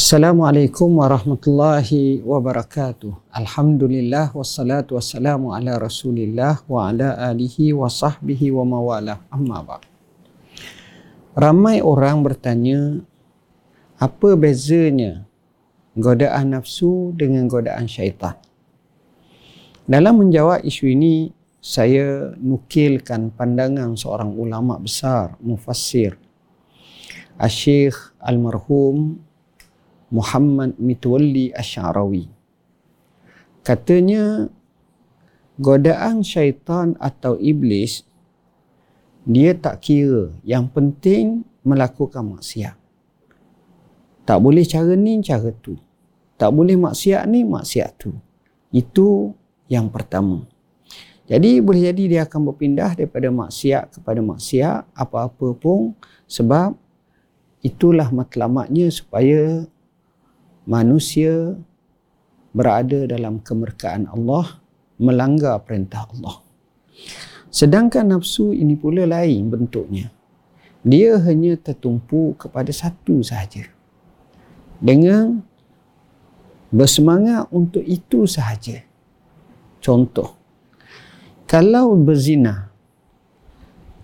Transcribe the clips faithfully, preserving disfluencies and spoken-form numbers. Assalamualaikum warahmatullahi wabarakatuh. Alhamdulillah wassalatu wassalamu ala Rasulillah wa ala alihi wa sahbihi wa mawalah. Amma ba'd. Ramai orang bertanya, apa bezanya godaan nafsu dengan godaan syaitan? Dalam menjawab isu ini, saya nukilkan pandangan seorang ulama besar, mufassir, Asy-Syaikh almarhum Muhammad Mitwalli Ash-Syarawi. Katanya, godaan syaitan atau iblis, dia tak kira. Yang penting melakukan maksiat. Tak boleh cara ni, cara tu. Tak boleh maksiat ni, maksiat tu. Itu yang pertama. Jadi boleh jadi dia akan berpindah daripada maksiat kepada maksiat, apa-apa pun, sebab itulah matlamatnya supaya manusia berada dalam kemerkaan Allah, melanggar perintah Allah. Sedangkan nafsu ini pula lain bentuknya. Dia hanya tertumpu kepada satu sahaja. Dengan bersemangat untuk itu sahaja. Contoh, kalau berzina,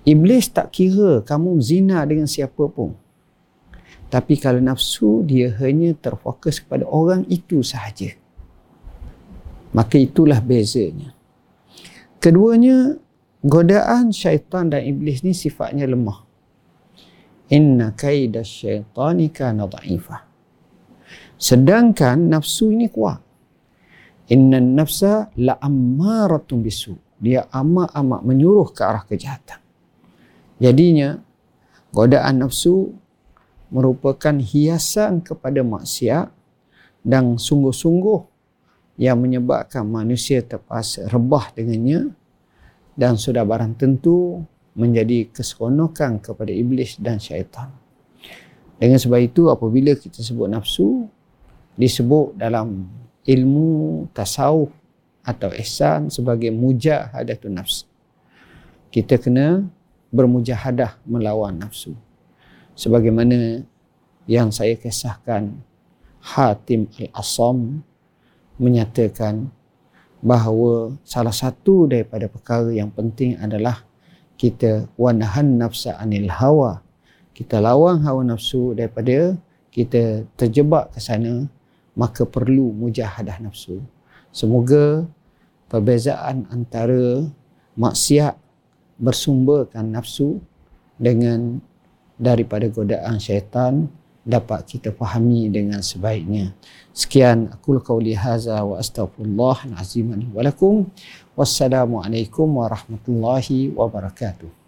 iblis tak kira kamu berzina dengan siapa pun. Tapi kalau nafsu, dia hanya terfokus kepada orang itu sahaja. Maka itulah bezanya. Keduanya, godaan syaitan dan iblis ni sifatnya lemah. Inna kaida syaitani kana dha'ifah. Sedangkan nafsu ini kuat. Inna nafsa la'ammaratun bisu. Dia amat-amat menyuruh ke arah kejahatan. Jadinya, godaan nafsu merupakan hiasan kepada maksiat dan sungguh-sungguh yang menyebabkan manusia terpaksa rebah dengannya, dan sudah barang tentu menjadi keseronokan kepada iblis dan syaitan. Dengan sebab itu, apabila kita sebut nafsu, disebut dalam ilmu tasawuf atau ihsan sebagai mujahadatun nafs. Kita kena bermujahadah melawan nafsu. Sebagaimana yang saya kisahkan, Hatim Al-Asam menyatakan bahawa salah satu daripada perkara yang penting adalah kita wanahan nafsa anil hawa. Kita lawan hawa nafsu daripada kita terjebak ke sana, maka perlu mujahadah nafsu. Semoga perbezaan antara maksiat bersumberkan nafsu dengan daripada godaan syaitan dapat kita fahami dengan sebaiknya. Sekian aku qauli hadza wa astaghfirullahal azim li wa lakum. Wassalamualaikum warahmatullahi wabarakatuh.